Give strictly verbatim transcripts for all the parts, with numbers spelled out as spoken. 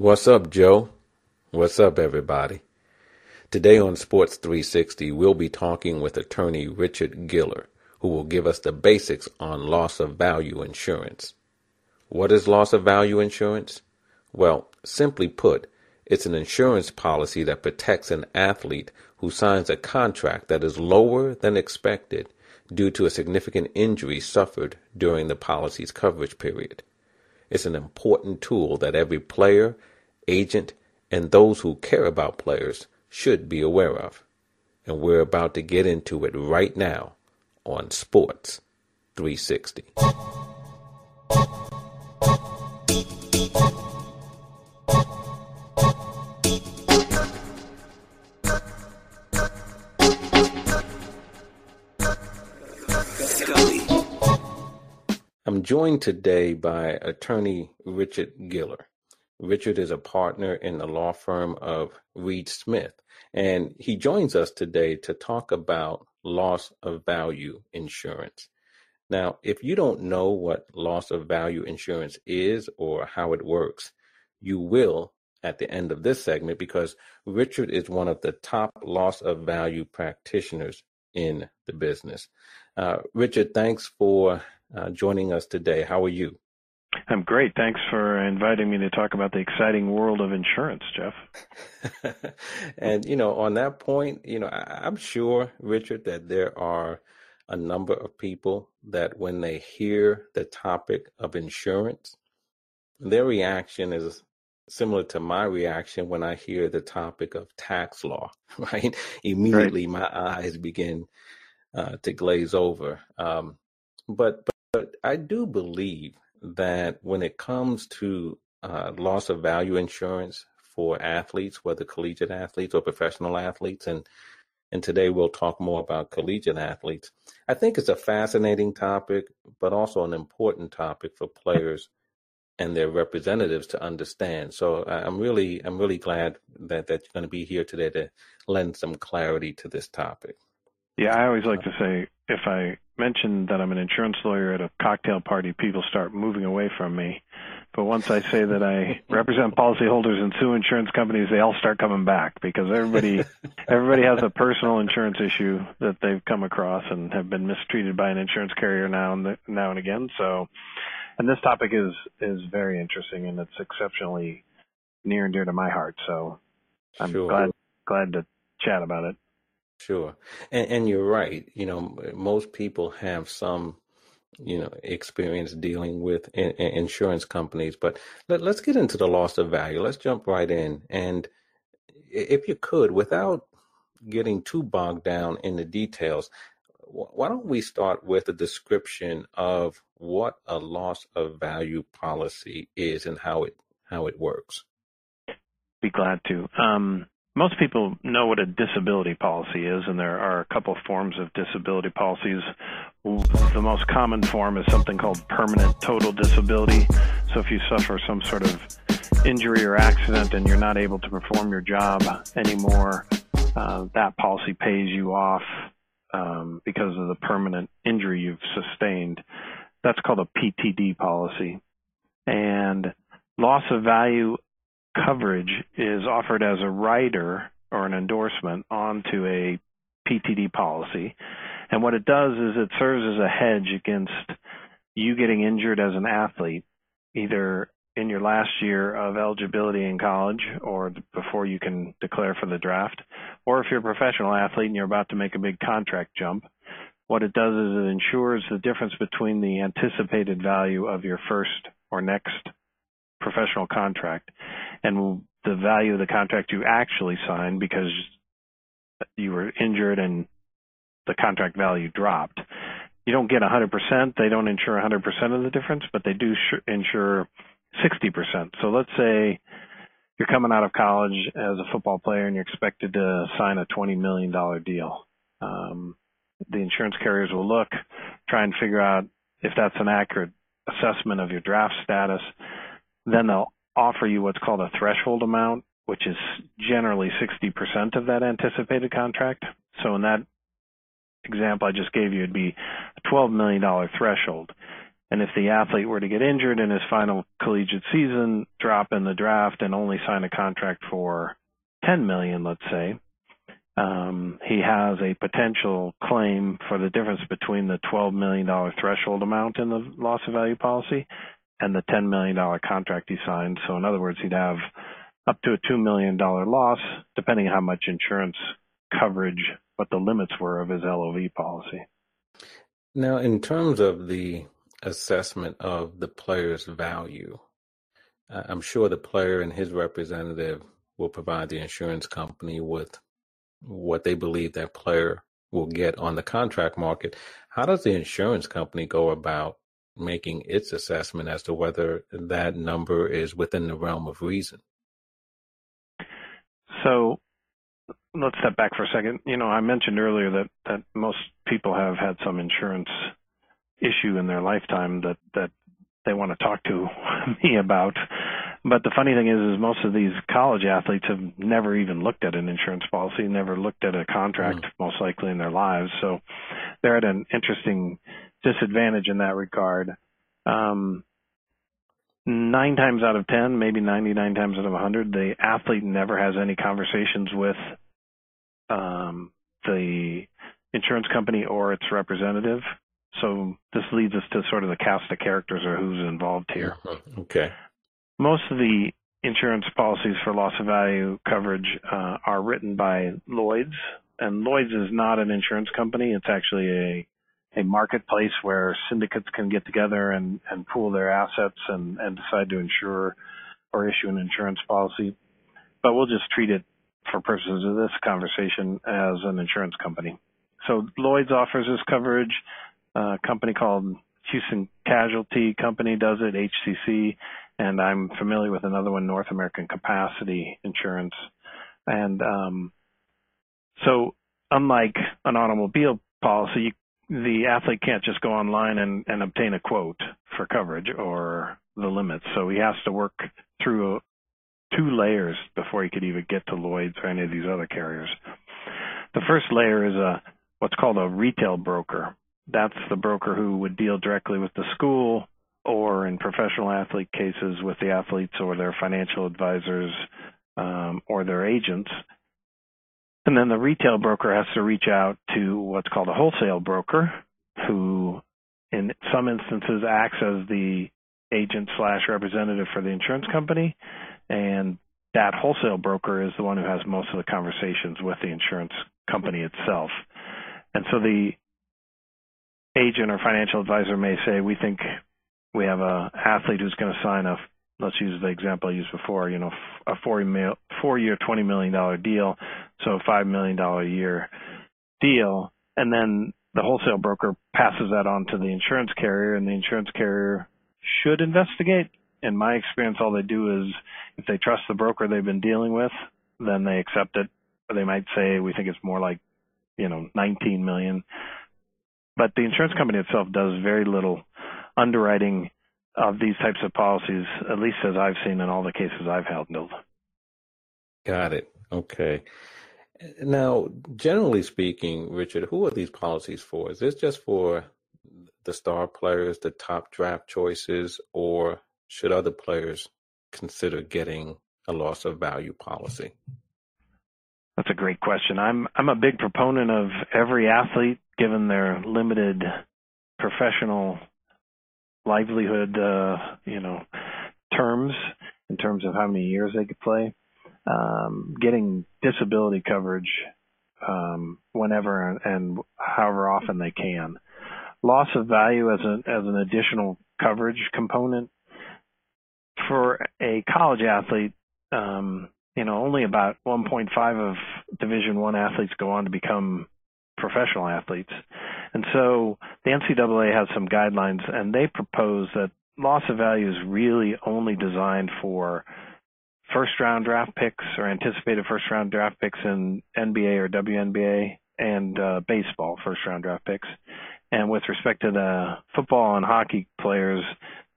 What's up, Joe? What's up, everybody? Today on Sports three sixty, we'll be talking with attorney Richard Giller, who will give us the basics on loss of value insurance. What is loss of value insurance? Well, simply put, it's an insurance policy that protects an athlete who signs a contract that is lower than expected due to a significant injury suffered during the policy's coverage period. It's an important tool that every player, agent, and those who care about players should be aware of. And we're about to get into it right now on Sports three sixty. I'm joined today by attorney Richard Giller. Richard is a partner in the law firm of Reed Smith, and he joins us today to talk about loss of value insurance. Now, if you don't know what loss of value insurance is or how it works, you will at the end of this segment, because Richard is one of the top loss of value practitioners in the business. Uh, Richard, thanks for Uh, joining us today. How are you? I'm great. Thanks for inviting me to talk about the exciting world of insurance, Jeff. And, you know, on that point, you know, I- I'm sure, Richard, that there are a number of people that when they hear the topic of insurance, their reaction is similar to my reaction when I hear the topic of tax law, right? Immediately, right. My eyes begin uh, to glaze over. Um, but, but But I do believe that when it comes to uh, loss of value insurance for athletes, whether collegiate athletes or professional athletes, and and today we'll talk more about collegiate athletes, I think it's a fascinating topic, but also an important topic for players and their representatives to understand. So I'm really I'm really glad that, that you're going to be here today to lend some clarity to this topic. Yeah, I always like to say, if I mention that I'm an insurance lawyer at a cocktail party, people start moving away from me. But once I say that I represent policyholders and sue insurance companies, they all start coming back, because everybody everybody has a personal insurance issue that they've come across and have been mistreated by an insurance carrier now and the, now and again. So, and this topic is is very interesting, and it's exceptionally near and dear to my heart. So I'm sure. glad glad to chat about it. Sure. And, and you're right. You know, most people have some, you know, experience dealing with in, in insurance companies, but let, let's get into the loss of value. Let's jump right in. And if you could, without getting too bogged down in the details, why don't we start with a description of what a loss of value policy is and how it, how it works? Be glad to. Um, Most people know what a disability policy is, and there are a couple forms of disability policies. The most common form is something called permanent total disability. So if you suffer some sort of injury or accident and you're not able to perform your job anymore, uh, that policy pays you off um, because of the permanent injury you've sustained. That's called a P T D policy. And loss of value coverage is offered as a rider or an endorsement onto a P T D policy. And what it does is it serves as a hedge against you getting injured as an athlete, either in your last year of eligibility in college or before you can declare for the draft, or if you're a professional athlete and you're about to make a big contract jump. What it does is it ensures the difference between the anticipated value of your first or next professional contract and the value of the contract you actually signed, because you were injured and the contract value dropped. You don't get one hundred percent. They don't insure one hundred percent of the difference, but they do insure sixty percent. So let's say you're coming out of college as a football player and you're expected to sign a twenty million dollars deal. Um, the insurance carriers will look, try and figure out if that's an accurate assessment of your draft status. Then they'll offer you what's called a threshold amount, which is generally sixty percent of that anticipated contract. So in that example I just gave you, it'd be a twelve million dollars threshold. And if the athlete were to get injured in his final collegiate season, drop in the draft, and only sign a contract for ten million dollars, let's say, um, he has a potential claim for the difference between the twelve million dollars threshold amount in the loss of value policy and the ten million dollars contract he signed. So in other words, he'd have up to a two million dollars loss, depending on how much insurance coverage, what the limits were of his L O V policy. Now, in terms of the assessment of the player's value, I'm sure the player and his representative will provide the insurance company with what they believe that player will get on the contract market. How does the insurance company go about making its assessment as to whether that number is within the realm of reason? So let's step back for a second. You know, I mentioned earlier that, that most people have had some insurance issue in their lifetime that, that they want to talk to me about. But the funny thing is, is most of these college athletes have never even looked at an insurance policy, never looked at a contract, mm. most likely in their lives. So they're at an interesting disadvantage in that regard. Um, nine times out of ten, maybe ninety-nine times out of one hundred, the athlete never has any conversations with um, the insurance company or its representative. So this leads us to sort of the cast of characters or who's involved here. Okay. Most of the insurance policies for loss of value coverage uh, are written by Lloyd's, and Lloyd's is not an insurance company. It's actually a a marketplace where syndicates can get together and, and pool their assets and, and decide to insure or issue an insurance policy. But we'll just treat it for purposes of this conversation as an insurance company. So Lloyd's offers this coverage. A company called Houston Casualty Company does it, H C C, and I'm familiar with another one, North American Capacity Insurance. And um, so unlike an automobile policy, the athlete can't just go online and, and obtain a quote for coverage or the limits. So he has to work through two layers before he could even get to Lloyd's or any of these other carriers. The first layer is a what's called a retail broker. That's the broker who would deal directly with the school or, in professional athlete cases, with the athletes or their financial advisors um, or their agents. And then the retail broker has to reach out to what's called a wholesale broker, who in some instances acts as the agent slash representative for the insurance company. And that wholesale broker is the one who has most of the conversations with the insurance company itself. And so the agent or financial advisor may say, we think we have a athlete who's going to sign a, let's use the example I used before, you know, a four-year, twenty million dollars deal, so a five million dollars a year deal. And then the wholesale broker passes that on to the insurance carrier, and the insurance carrier should investigate. In my experience, all they do is if they trust the broker they've been dealing with, then they accept it. Or they might say, we think it's more like, you know, nineteen million dollars. But the insurance company itself does very little underwriting of these types of policies, at least as I've seen in all the cases I've handled. Got it. Okay. Now, generally speaking, Richard, who are these policies for? Is this just for the star players, the top draft choices, or should other players consider getting a loss of value policy? That's a great question. I'm I'm a big proponent of every athlete, given their limited professional livelihood, uh, you know, terms in terms of how many years they could play, um, getting disability coverage um, whenever and however often they can. Loss of value as an as an additional coverage component for a college athlete. Um, you know, only about one point five of Division I athletes go on to become professional athletes. And so the N C double A has some guidelines, and they propose that loss of value is really only designed for first-round draft picks or anticipated first-round draft picks in N B A or W N B A and uh, baseball first-round draft picks. And with respect to the football and hockey players,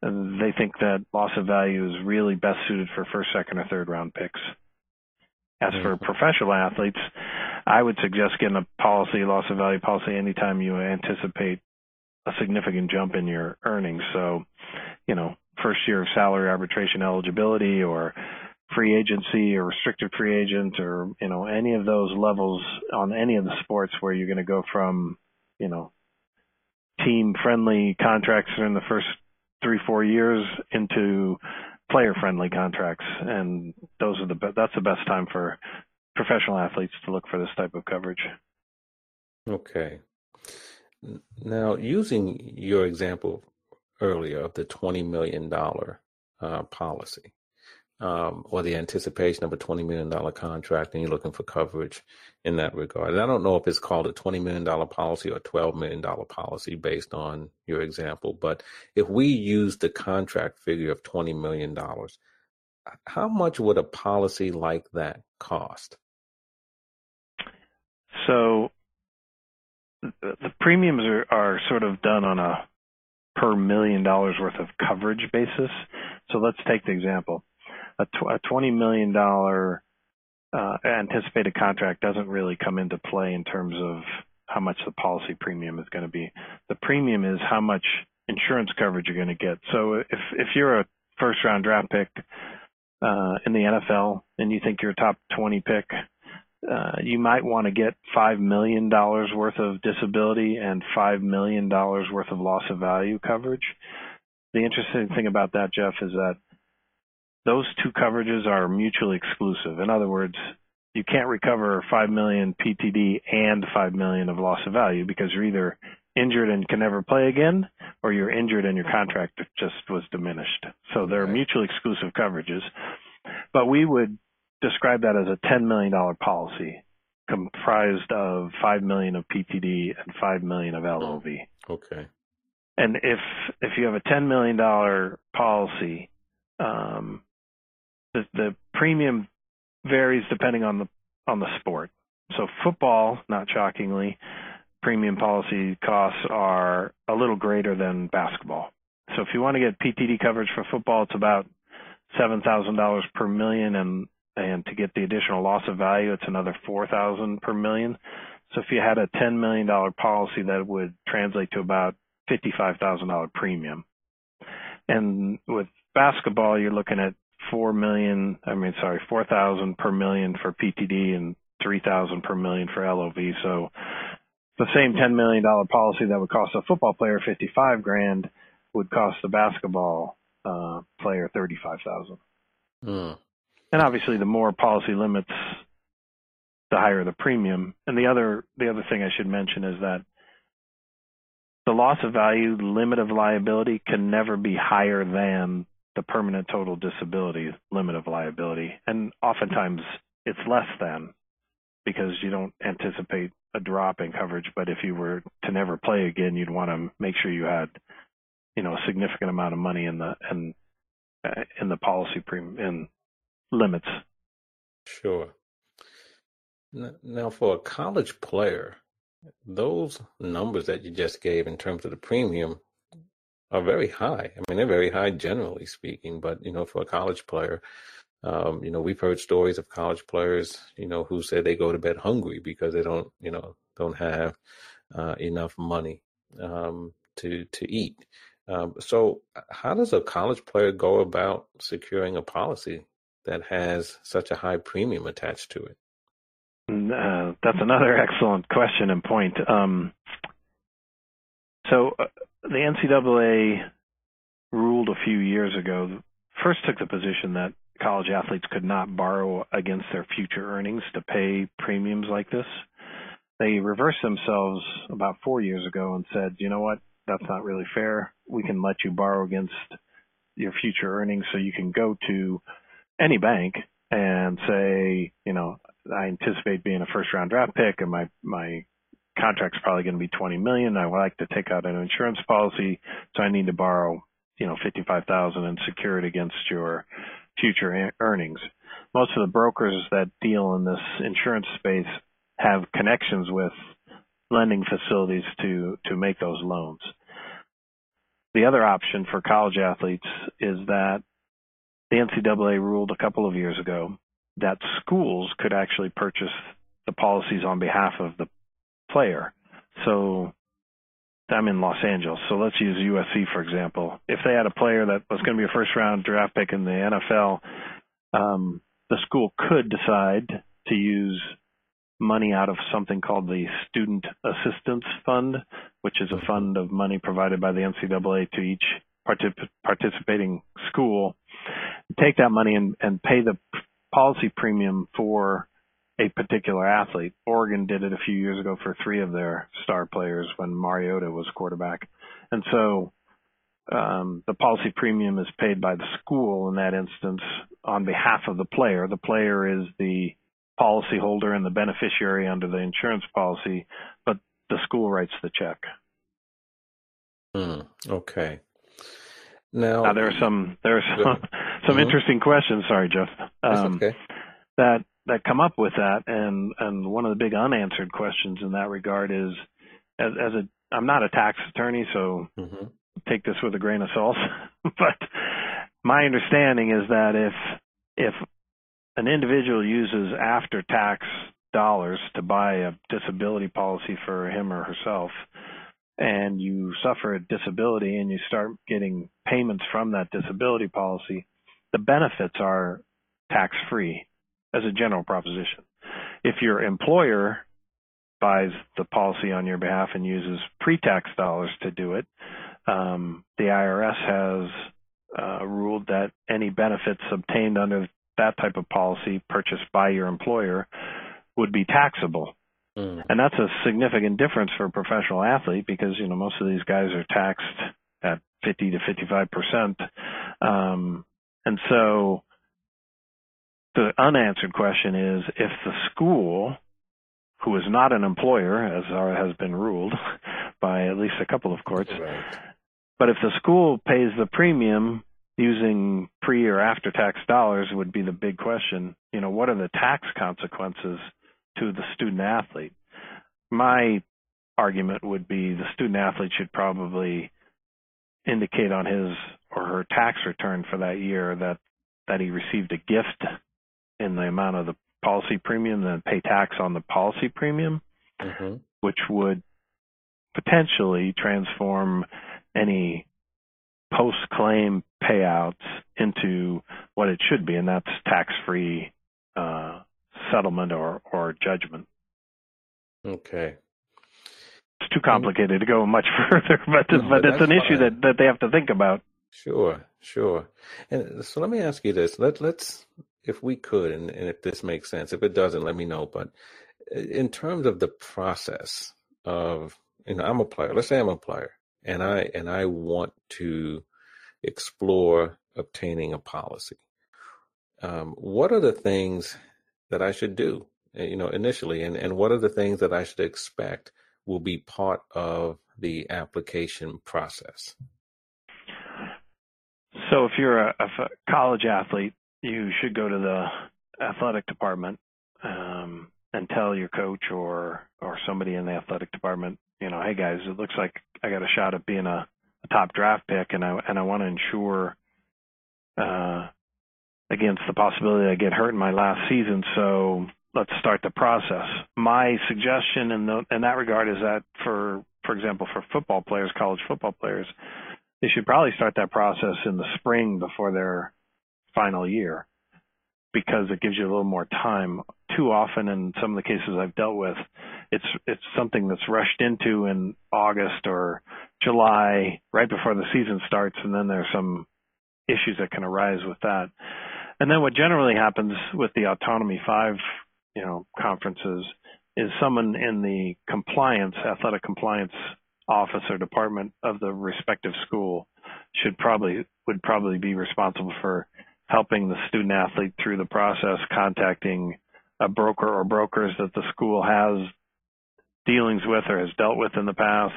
they think that loss of value is really best suited for first, second, or third-round picks. As for professional athletes, I would suggest getting a policy, loss of value policy, anytime you anticipate a significant jump in your earnings. So, you know, first year of salary arbitration eligibility or free agency or restricted free agent or, you know, any of those levels on any of the sports where you're going to go from, you know, team-friendly contracts in the first three, four years into player-friendly contracts. And those are the be- that's the best time for professional athletes to look for this type of coverage. Okay. Now, using your example earlier of the twenty million dollars uh, policy, Um, or the anticipation of a twenty million dollars contract, and you're looking for coverage in that regard. And I don't know if it's called a twenty million dollars policy or a twelve million dollars policy based on your example, but if we use the contract figure of twenty million dollars, how much would a policy like that cost? So the premiums are, are sort of done on a per million dollars worth of coverage basis. So let's take the example. A twenty million dollars uh, anticipated contract doesn't really come into play in terms of how much the policy premium is going to be. The premium is how much insurance coverage you're going to get. So if, if you're a first-round draft pick uh, in the N F L and you think you're a top twenty pick, uh, you might want to get five million dollars worth of disability and five million dollars worth of loss of value coverage. The interesting thing about that, Jeff, is that those two coverages are mutually exclusive. In other words, you can't recover five million P T D and five million of loss of value because you're either injured and can never play again, or you're injured and your contract just was diminished. So they're okay. Mutually exclusive coverages. But we would describe that as a ten million dollars policy comprised of five million of P T D and five million of L O V. Okay. And if, if you have a ten million dollars policy, um, The, the premium varies depending on the on the sport. So football, not shockingly, premium policy costs are a little greater than basketball. So if you want to get P T D coverage for football, it's about seven thousand dollars per million, and and to get the additional loss of value, it's another four thousand dollars per million. So if you had a ten million dollars policy, that would translate to about fifty-five thousand dollars premium. And with basketball, you're looking at Four million, I mean, sorry, four thousand per million for P T D and three thousand per million for L O V. So the same ten million dollar policy that would cost a football player fifty-five grand would cost the basketball uh, player thirty-five thousand. Mm. And obviously, the more policy limits, the higher the premium. And the other, the other thing I should mention is that the loss of value limit of liability can never be higher than the permanent total disability limit of liability. And oftentimes it's less than, because you don't anticipate a drop in coverage. But if you were to never play again, you'd want to make sure you had, you know, a significant amount of money in the, in, in the policy premium in limits. Sure. Now for a college player, those numbers that you just gave in terms of the premium are very high. I mean, they're very high generally speaking, but, you know, for a college player, um, you know, we've heard stories of college players, you know, who say they go to bed hungry because they don't, you know, don't have uh, enough money um, to, to eat. Um, so how does a college player go about securing a policy that has such a high premium attached to it? Uh, that's another excellent question and point. Um, so, uh, The N C double A ruled a few years ago, first took the position that college athletes could not borrow against their future earnings to pay premiums like this. They reversed themselves about four years ago and said, you know what, that's not really fair. We can let you borrow against your future earnings, so you can go to any bank and say, you know, I anticipate being a first-round draft pick, and my my contract's probably going to be twenty million dollars. I would like to take out an insurance policy, so I need to borrow, you know, fifty-five thousand dollars and secure it against your future earnings. Most of the brokers that deal in this insurance space have connections with lending facilities to, to make those loans. The other option for college athletes is that the N C double A ruled a couple of years ago that schools could actually purchase the policies on behalf of the player. So I'm in Los Angeles, so let's use U S C, for example. If they had a player that was going to be a first-round draft pick in the N F L, um, the school could decide to use money out of something called the Student Assistance Fund, which is a fund of money provided by the N C double A to each particip- participating school, take that money and, and pay the policy premium for a particular athlete. Oregon did it a few years ago for three of their star players when Mariota was quarterback. And so um, the policy premium is paid by the school in that instance on behalf of the player. The player is the policy holder and the beneficiary under the insurance policy, but the school writes the check. Mm, okay. Now, now there are some there are some, some mm-hmm. interesting questions. Sorry, Jeff. Um, That's okay. That that come up with that, and and one of the big unanswered questions in that regard is, as, as a I'm not a tax attorney, so mm-hmm. take this with a grain of salt. But my understanding is that if if an individual uses after-tax dollars to buy a disability policy for him or herself, and you suffer a disability and you start getting payments from that disability policy, the benefits are tax-free as a general proposition. If your employer buys the policy on your behalf and uses pre-tax dollars to do it, um, the I R S has uh, ruled that any benefits obtained under that type of policy purchased by your employer would be taxable. Mm. And that's a significant difference for a professional athlete because, you know, most of these guys are taxed at fifty to fifty-five percent. Um, and so the unanswered question is, if the school, who is not an employer, as has been ruled by at least a couple of courts, right. but if the school pays the premium using pre or after tax dollars would be the big question. You know, what are the tax consequences to the student athlete? My argument would be the student athlete should probably indicate on his or her tax return for that year that, that he received a gift in the amount of the policy premium, then pay tax on the policy premium, mm-hmm. which would potentially transform any post-claim payouts into what it should be, and that's tax-free uh, settlement or, or judgment. Okay. It's too complicated to go much further, but, no, but it's an fine. issue that, that they have to think about. Sure, sure. And so let me ask you this. Let, let's, if we could, and, and if this makes sense, if it doesn't, let me know. But in terms of the process of, you know, I'm a player. Let's say I'm a player. And I and I want to explore obtaining a policy. Um, what are the things that I should do, you know, initially, and, and what are the things that I should expect will be part of the application process? So, if you're a, a college athlete, you should go to the athletic department um, and tell your coach or or somebody in the athletic department, you know, hey guys, it looks like I got a shot at being a, a top draft pick, and I and I want to insure uh, against the possibility that I get hurt in my last season. So let's start the process. My suggestion in the, in that regard is that for for example, for football players, college football players, they should probably start that process in the spring before their final year, because it gives you a little more time. Too often in some of the cases I've dealt with, it's it's something that's rushed into in August or July, right before the season starts, and then there's some issues that can arise with that. And then what generally happens with the Autonomy five, you know, conferences is someone in the compliance, athletic compliance office or department of the respective school should probably would probably be responsible for helping the student athlete through the process, contacting a broker or brokers that the school has dealings with or has dealt with in the past,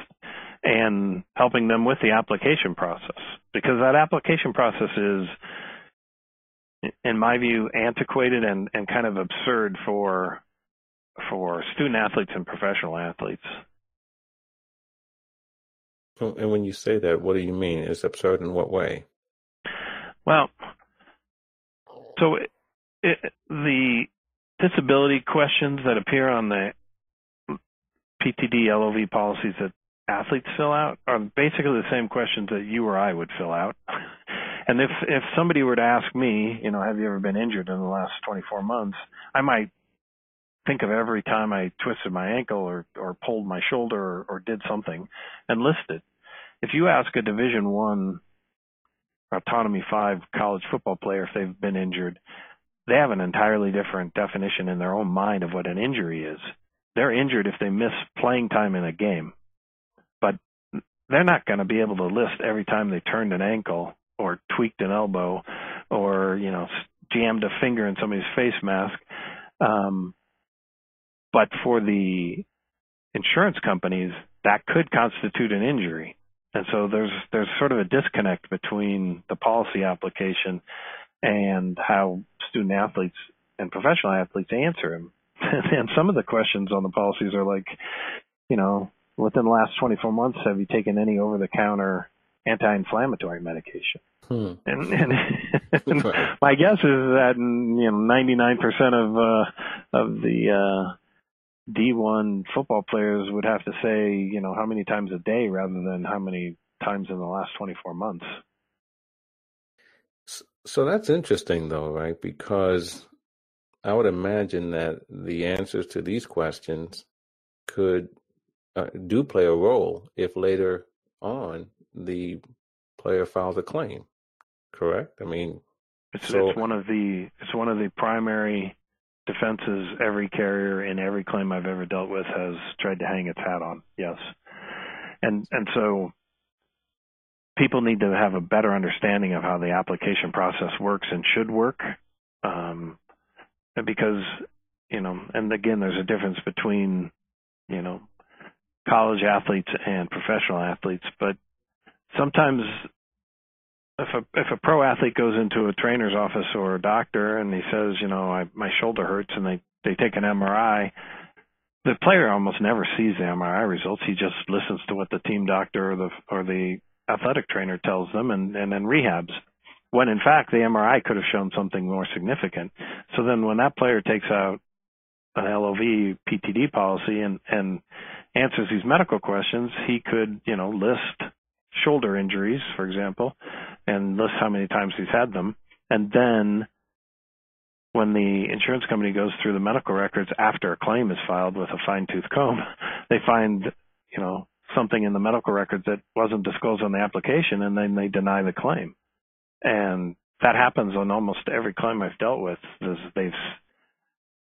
and helping them with the application process. Because that application process is, in my view, antiquated and, and kind of absurd for for student athletes and professional athletes. And when you say that, what do you mean? It's absurd in what way? Well, so it, it, the disability questions that appear on the P T D L O V policies that athletes fill out are basically the same questions that you or I would fill out. And if if somebody were to ask me, you know, have you ever been injured in the last twenty-four months, I might think of every time I twisted my ankle or, or pulled my shoulder or, or did something and list it. If you ask a Division One Autonomy five college football player if they've been injured, they have an entirely different definition in their own mind of what an injury is. They're injured if they miss playing time in a game. But they're not going to be able to list every time they turned an ankle or tweaked an elbow or, you know, jammed a finger in somebody's face mask. Um, but for the insurance companies, that could constitute an injury. And so there's there's sort of a disconnect between the policy application and how student athletes and professional athletes answer them. And some of the questions on the policies are like, you know, within the last twenty-four months, have you taken any over-the-counter anti-inflammatory medication? Hmm. And, and, and my guess is that, you know, ninety-nine percent of uh, of the uh, D one football players would have to say, you know, how many times a day rather than how many times in the last twenty-four months. So that's interesting, though, right? Because I would imagine that the answers to these questions could uh, do play a role if later on the player files a claim. Correct? I mean, it's, so, it's one of the it's one of the primary defenses every carrier in every claim I've ever dealt with has tried to hang its hat on. Yes, and and so. People need to have a better understanding of how the application process works and should work, um, because, you know, and again, there's a difference between, you know, college athletes and professional athletes. But sometimes if a, if a pro athlete goes into a trainer's office or a doctor and he says, you know, I, my shoulder hurts, and they, they take an M R I, the player almost never sees the M R I results. He just listens to what the team doctor or the, or the, athletic trainer tells them and, and then rehabs, when in fact the M R I could have shown something more significant. So then when that player takes out an L O V P T D policy and, and answers these medical questions, he could, you know, list shoulder injuries, for example, and list how many times he's had them. And then when the insurance company goes through the medical records after a claim is filed with a fine-tooth comb, they find, you know, something in the medical records that wasn't disclosed on the application, and then they deny the claim. And that happens on almost every claim I've dealt with. Is they've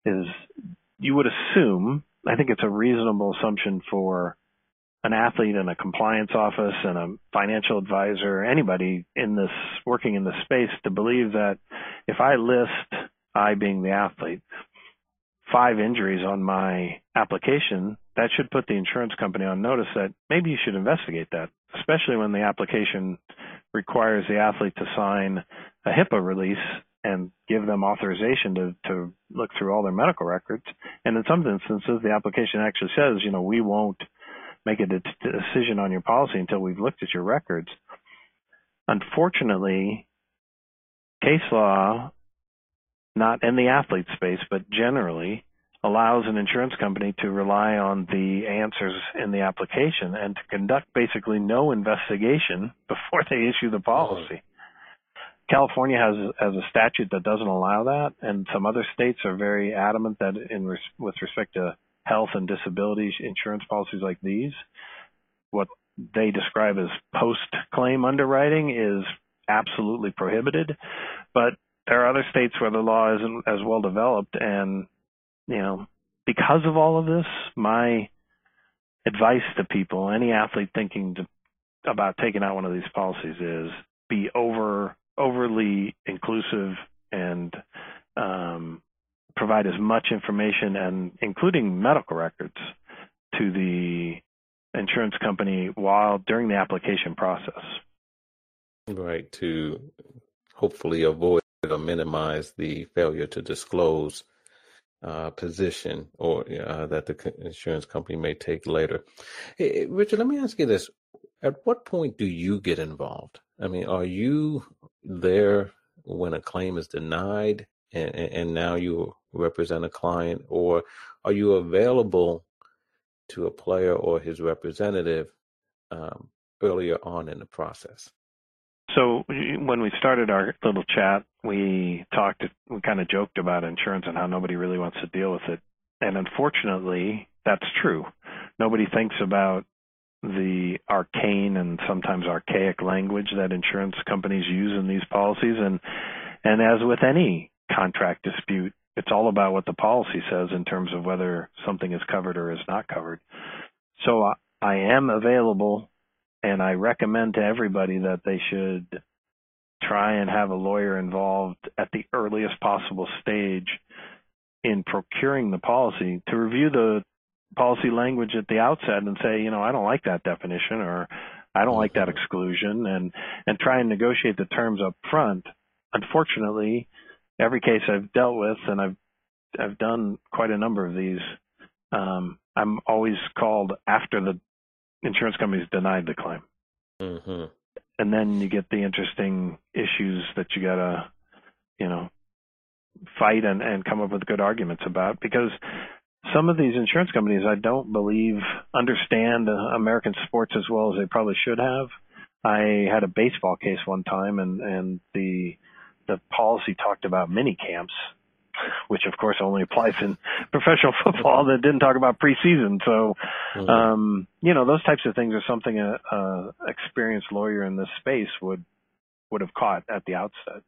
is you would assume, I think it's a reasonable assumption for an athlete and a compliance office and a financial advisor, anybody in this working in this space, to believe that if I list, I being the athlete, five injuries on my application, that should put the insurance company on notice that maybe you should investigate that, especially when the application requires the athlete to sign a HIPAA release and give them authorization to, to look through all their medical records. And in some instances, the application actually says, you know, we won't make a de- decision on your policy until we've looked at your records. Unfortunately, case law, not in the athlete space, but generally, allows an insurance company to rely on the answers in the application and to conduct basically no investigation before they issue the policy. Mm-hmm. California has, has a statute that doesn't allow that, and some other states are very adamant that in res- with respect to health and disability insurance policies like these, what they describe as post-claim underwriting is absolutely prohibited. But there are other states where the law isn't as well developed, and you know, because of all of this, my advice to people, any athlete thinking to, about taking out one of these policies, is be over overly inclusive and um, provide as much information, and including medical records, to the insurance company while during the application process. Right, to hopefully avoid or minimize the failure to disclose Uh, position or uh, that the insurance company may take later. Hey, Richard, let me ask you this. At what point do you get involved? I mean, are you there when a claim is denied and, and now you represent a client, or are you available to a player or his representative um, earlier on in the process. So when we started our little chat, we talked, we kind of joked about insurance and how nobody really wants to deal with it. And unfortunately, that's true. Nobody thinks about the arcane and sometimes archaic language that insurance companies use in these policies. And, and as with any contract dispute, it's all about what the policy says in terms of whether something is covered or is not covered. So I, I am available, and I recommend to everybody that they should try and have a lawyer involved at the earliest possible stage in procuring the policy to review the policy language at the outset and say, you know, I don't like that definition, or I don't like that exclusion, and, and try and negotiate the terms up front. Unfortunately, every case I've dealt with, and I've I've done quite a number of these, um, I'm always called after the insurance company's denied the claim. Mm-hmm. And then you get the interesting issues that you got to, you know, fight and, and come up with good arguments about, because some of these insurance companies, I don't believe, understand American sports as well as they probably should have. I had a baseball case one time, and, and the the policy talked about mini camps, which of course only applies in professional football, that didn't talk about preseason. So, um, you know, those types of things are something a, a experienced lawyer in this space would, would have caught at the outset.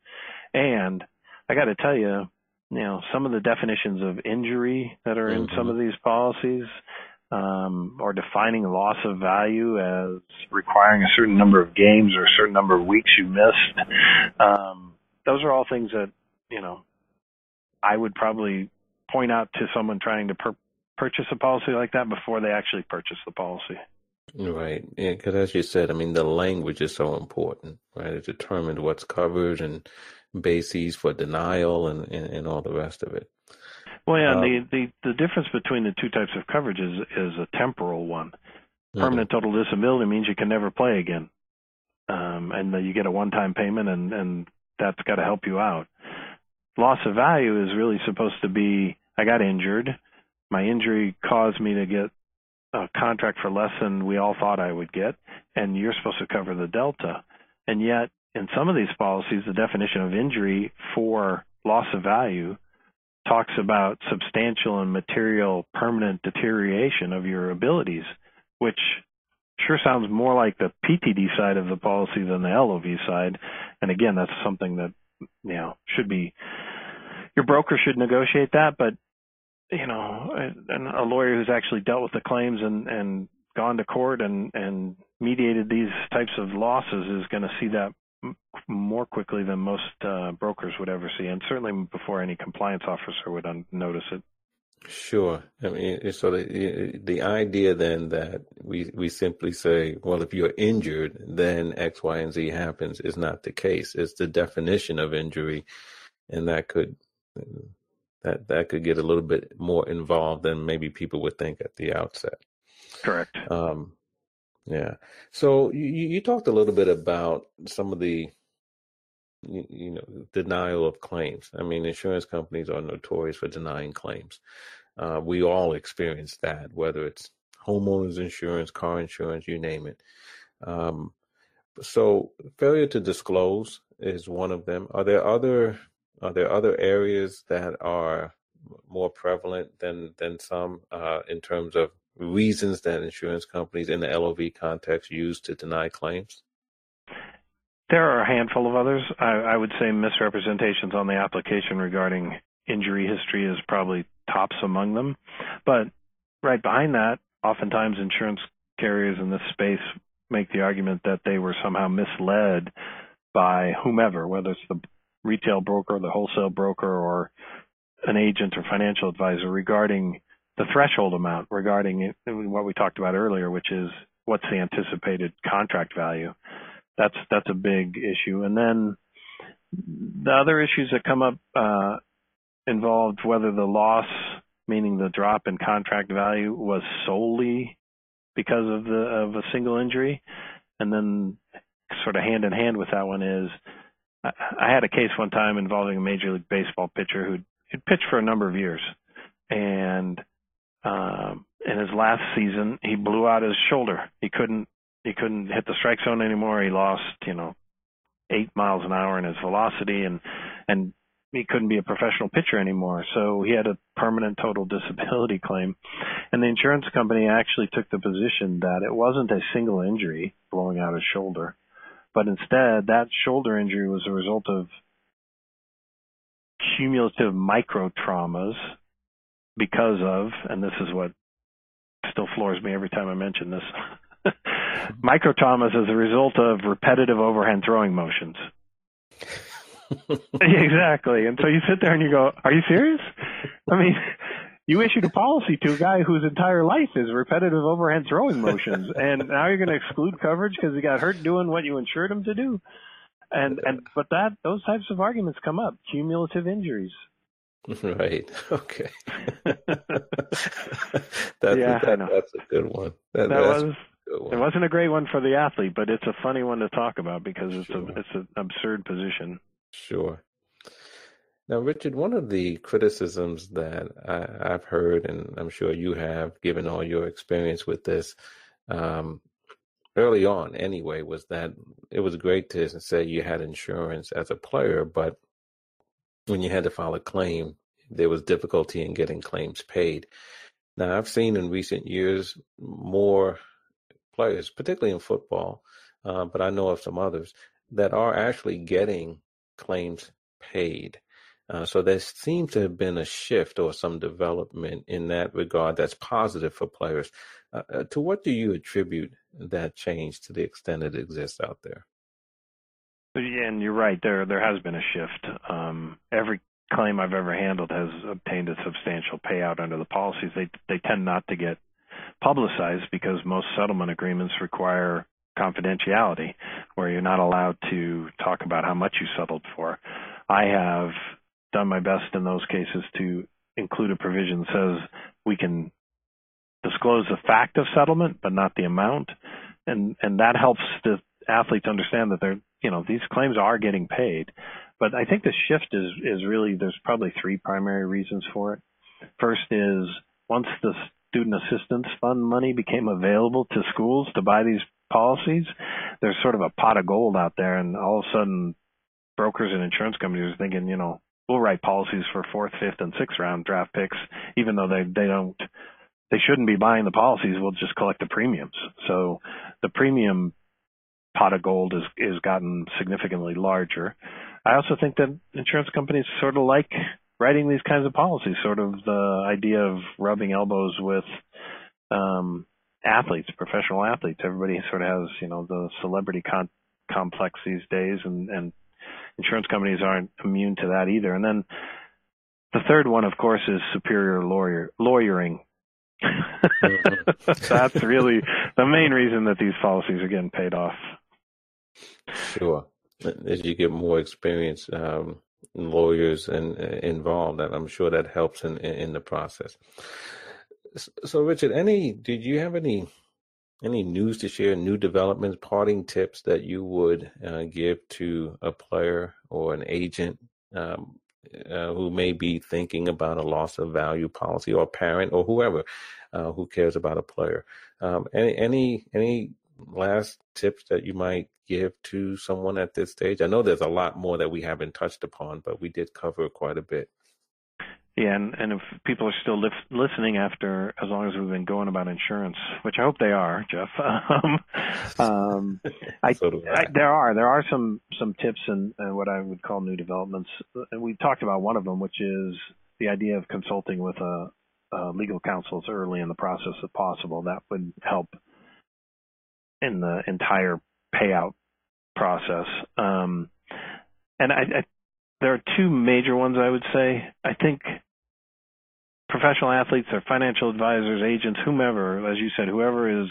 And I got to tell you, you know, some of the definitions of injury that are in mm-hmm. some of these policies, um, or defining loss of value as requiring a certain number of games or a certain number of weeks you missed. Um, those are all things that, you know, I would probably point out to someone trying to pur- purchase a policy like that before they actually purchase the policy. Right. Yeah, because as you said, I mean, the language is so important, right? It determines what's covered and bases for denial and, and, and all the rest of it. Well, yeah, um, the, the, the difference between the two types of coverage is, is a temporal one. Permanent mm-hmm. total disability means you can never play again. Um, and that you get a one-time payment, and, and that's got to help you out. Loss of value is really supposed to be, I got injured. My injury caused me to get a contract for less than we all thought I would get, and you're supposed to cover the delta. And yet, in some of these policies, the definition of injury for loss of value talks about substantial and material permanent deterioration of your abilities, which sure sounds more like the P T D side of the policy than the L O V side. And again, that's something that, you know, should be, your broker should negotiate that, but, you know, a, a lawyer who's actually dealt with the claims and, and gone to court and, and mediated these types of losses is going to see that m- more quickly than most uh, brokers would ever see, and certainly before any compliance officer would un- notice it. Sure. I mean, so the, the idea then that we, we simply say, well, if you're injured, then X, Y, and Z happens is not the case. It's the definition of injury. And that could, that, that could get a little bit more involved than maybe people would think at the outset. Correct. Um, yeah. So you, you talked a little bit about some of the, you know, denial of claims. I mean, insurance companies are notorious for denying claims. Uh, we all experience that, whether it's homeowners insurance, car insurance, you name it. Um, so failure to disclose is one of them. Are there other, are there other areas that are more prevalent than, than some uh, in terms of reasons that insurance companies in the L O V context use to deny claims? There are a handful of others. I, I would say misrepresentations on the application regarding injury history is probably tops among them. But right behind that, oftentimes insurance carriers in this space make the argument that they were somehow misled by whomever, whether it's the retail broker, the wholesale broker, or an agent or financial advisor regarding the threshold amount, regarding what we talked about earlier, which is what's the anticipated contract value. That's that's a big issue. And then the other issues that come up uh, involved whether the loss, meaning the drop in contract value, was solely because of the of a single injury. And then sort of hand in hand with that one is I, I had a case one time involving a Major League Baseball pitcher who'd, who'd pitched for a number of years. And um, in his last season, he blew out his shoulder. He couldn't he couldn't hit the strike zone anymore. He lost, you know, eight miles an hour in his velocity, and and he couldn't be a professional pitcher anymore. So he had a permanent total disability claim. And the insurance company actually took the position that it wasn't a single injury blowing out his shoulder, but instead that shoulder injury was a result of cumulative micro traumas because of, and this is what still floors me every time I mention this, micro traumas as a result of repetitive overhand throwing motions. Exactly. And so you sit there and you go, are you serious? I mean, you issued a policy to a guy whose entire life is repetitive overhand throwing motions, and now you're going to exclude coverage because he got hurt doing what you insured him to do. And and but that those types of arguments come up, cumulative injuries. Right. Okay. that's yeah, a, that, I know. That's a good one. That, that that's was a good one. It wasn't a great one for the athlete, but it's a funny one to talk about because it's sure. a it's an absurd position. Sure. Now, Richard, one of the criticisms that I, I've heard, and I'm sure you have, given all your experience with this, um, early on anyway, was that it was great to say you had insurance as a player, but when you had to file a claim, there was difficulty in getting claims paid. Now, I've seen in recent years more players, particularly in football, uh, but I know of some others, that are actually getting claims paid. Uh, so there seems to have been a shift or some development in that regard that's positive for players. Uh, to what do you attribute that change to the extent it exists out there? And you're right, there there has been a shift. Um, every claim I've ever handled has obtained a substantial payout under the policies. They, they tend not to get publicized because most settlement agreements require confidentiality, where you're not allowed to talk about how much you settled for. I have done my best in those cases to include a provision that says we can disclose the fact of settlement, but not the amount. And and that helps the athletes understand that they're, you know, these claims are getting paid. But I think the shift is, is really, there's probably three primary reasons for it. First is, once the student assistance fund money became available to schools to buy these policies, there's sort of a pot of gold out there, and all of a sudden brokers and insurance companies are thinking, you know, we'll write policies for fourth, fifth, and sixth round draft picks, even though they, they don't, they shouldn't be buying the policies. We'll just collect the premiums. So the premium pot of gold is, is gotten significantly larger. I also think that insurance companies sort of like writing these kinds of policies, sort of the idea of rubbing elbows with, um, athletes, professional athletes. Everybody sort of has, you know, the celebrity con- complex these days, and, and insurance companies aren't immune to that either. And then the third one, of course, is superior lawyer lawyering. That's really the main reason that these policies are getting paid off. Sure. As you get more experience, um, lawyers and uh, involved, that I'm sure that helps in, in, in the process. So, Richard, any did you have any any news to share, new developments, parting tips that you would uh, give to a player or an agent um, uh, who may be thinking about a loss of value policy, or a parent, or whoever uh, who cares about a player? Um, any any any last tips that you might give to someone at this stage? I know there's a lot more that we haven't touched upon, but we did cover quite a bit. Yeah, and, and if people are still li- listening after as long as we've been going about insurance, which I hope they are, Jeff. Um, um, I, so do I. I, there are there are some some tips and what I would call new developments, and we talked about one of them, which is the idea of consulting with a, a legal counsel as early in the process as possible. That would help in the entire payout process. Um, and I, I there are two major ones I would say. I think professional athletes or financial advisors, agents, whomever, as you said, whoever is,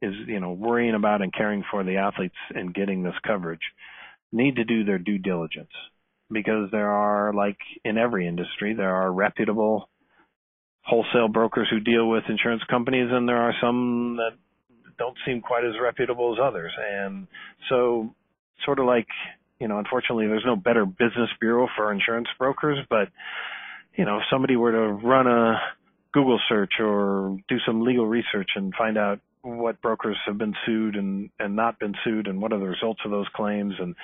is, you know, worrying about and caring for the athletes and getting this coverage, need to do their due diligence, because there are, like in every industry, there are reputable wholesale brokers who deal with insurance companies, and there are some that don't seem quite as reputable as others. And so sort of like, you know, unfortunately, there's no better business bureau for insurance brokers, but, you know, if somebody were to run a Google search or do some legal research and find out what brokers have been sued and, and not been sued, and what are the results of those claims. And,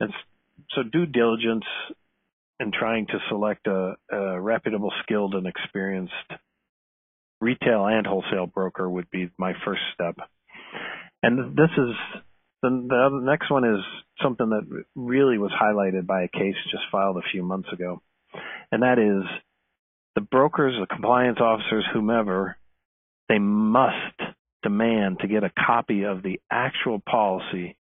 and so due diligence in trying to select a, a reputable, skilled, and experienced retail and wholesale broker would be my first step. And this is the, the other, next one is something that really was highlighted by a case just filed a few months ago, and that is the brokers, the compliance officers, whomever, they must demand to get a copy of the actual policy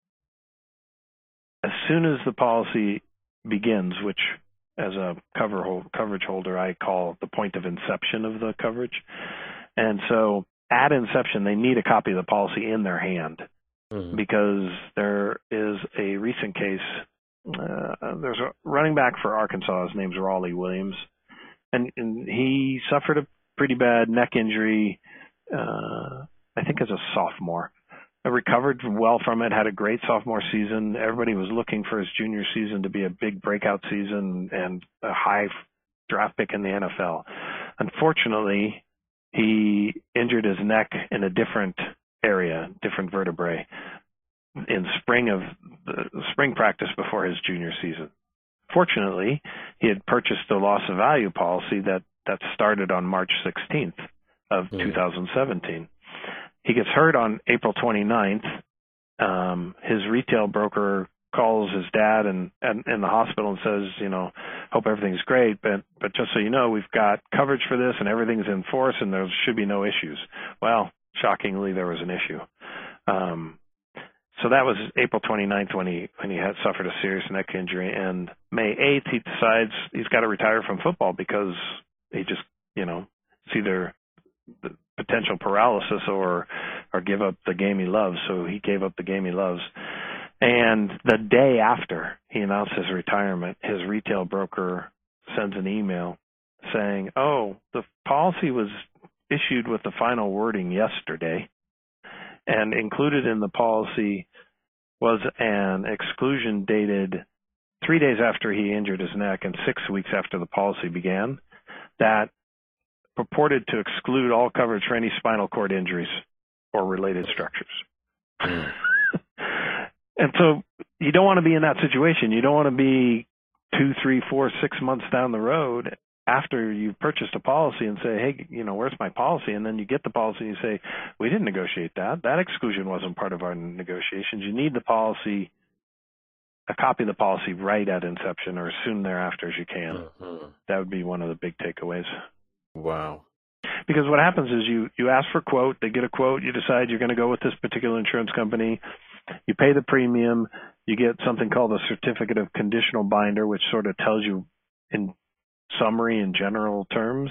as soon as the policy begins, which as a cover hold, coverage holder, I call the point of inception of the coverage. And so at inception, they need a copy of the policy in their hand, mm-hmm. because there is a recent case. Uh, there's a running back for Arkansas. His name's Raleigh Williams. And, and he suffered a pretty bad neck injury, uh, I think as a sophomore. I recovered well from it, had a great sophomore season. Everybody was looking for his junior season to be a big breakout season and a high draft pick in the N F L. Unfortunately, he injured his neck in a different area, different vertebrae, in spring of the spring practice before his junior season. Fortunately, he had purchased a loss of value policy that, that started on March sixteenth of mm-hmm. two thousand seventeen. He gets hurt on April twenty-ninth. Um, his retail broker calls his dad and in the hospital and says, you know, hope everything's great, but but just so you know, we've got coverage for this and everything's in force and there should be no issues. Well, shockingly, there was an issue. Um, so that was April twenty-ninth when he when he had suffered a serious neck injury. And May eighth, he decides he's got to retire from football because he just, you know, it's either the potential paralysis or or give up the game he loves. So he gave up the game he loves. And the day after he announced his retirement, his retail broker sends an email saying, oh, the policy was issued with the final wording yesterday, and included in the policy was an exclusion dated three days after he injured his neck and six weeks after the policy began that purported to exclude all coverage for any spinal cord injuries or related structures. Mm. And so you don't want to be in that situation. You don't want to be two, three, four, six months down the road after you've purchased a policy and say, hey, you know, where's my policy? And then you get the policy and you say, we didn't negotiate that. That exclusion wasn't part of our negotiations. You need the policy, a copy of the policy right at inception or as soon thereafter as you can. Mm-hmm. That would be one of the big takeaways. Wow. Because what happens is you, you ask for a quote, they get a quote, you decide you're going to go with this particular insurance company, you pay the premium, you get something called a certificate of conditional binder, which sort of tells you in summary, in general terms,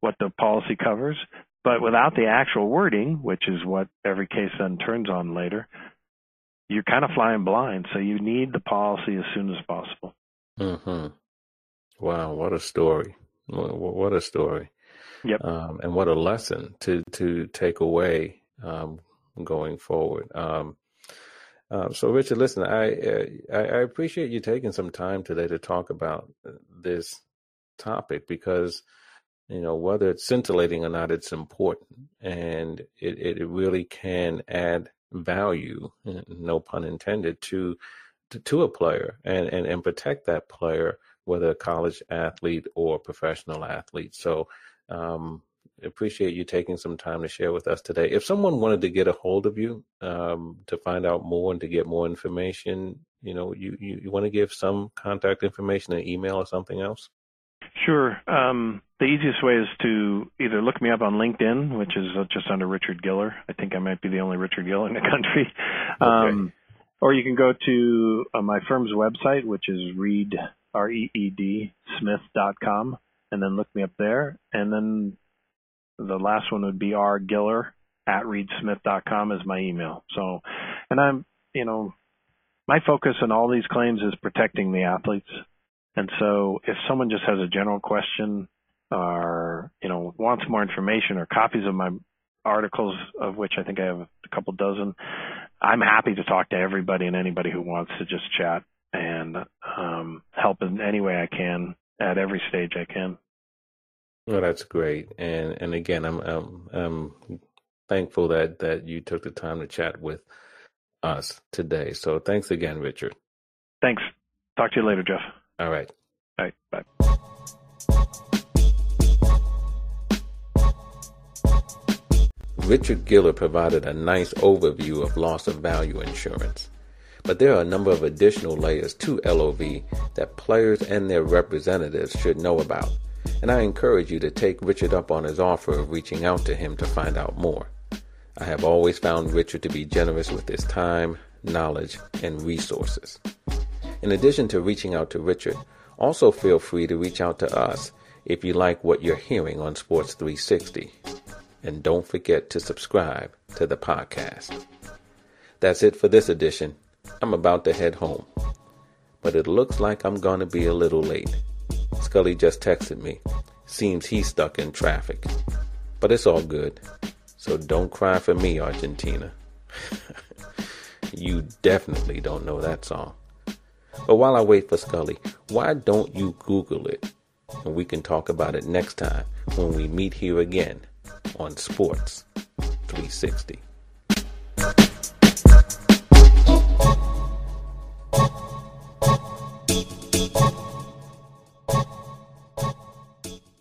what the policy covers. But without the actual wording, which is what every case then turns on later, you're kind of flying blind. So you need the policy as soon as possible. Mm-hmm. Wow, what a story. What a story. Yep. Um, and what a lesson to, to take away um, going forward. Um, uh, so, Richard, listen, I, I I appreciate you taking some time today to talk about this topic because, you know, whether it's scintillating or not, it's important. And it, it really can add value, no pun intended, to to, to a player and, and, and protect that player, whether a college athlete or a professional athlete. So um, appreciate you taking some time to share with us today. If someone wanted to get a hold of you um, to find out more and to get more information, you know, you, you, you want to give some contact information, an email or something else? Sure. Um, the easiest way is to either look me up on LinkedIn, which is just under Richard Giller. I think I might be the only Richard Giller in the country. Okay. Um, or you can go to uh, my firm's website, which is Reed R E E D Smith dot com, and then look me up there. And then the last one would be rgiller at reedsmith.com is my email. So, and I'm, you know, my focus on all these claims is protecting the athletes. And so if someone just has a general question or, you know, wants more information or copies of my articles, of which I think I have a couple dozen, I'm happy to talk to everybody and anybody who wants to just chat and um, help in any way I can at every stage I can. Well, that's great. And and again, I'm, I'm, I'm thankful that, that you took the time to chat with us today. So thanks again, Richard. Thanks. Talk to you later, Jeff. All right. All right. Bye. Richard Giller provided a nice overview of loss of value insurance, but there are a number of additional layers to L O V that players and their representatives should know about, and I encourage you to take Richard up on his offer of reaching out to him to find out more. I have always found Richard to be generous with his time, knowledge, and resources. In addition to reaching out to Richard, also feel free to reach out to us if you like what you're hearing on Sports three sixty. And don't forget to subscribe to the podcast. That's it for this edition. I'm about to head home, but it looks like I'm going to be a little late. Scully just texted me. Seems he's stuck in traffic, but it's all good. So don't cry for me, Argentina. You definitely don't know that song. But while I wait for Scully, why don't you Google it? And we can talk about it next time when we meet here again on Sports three sixty.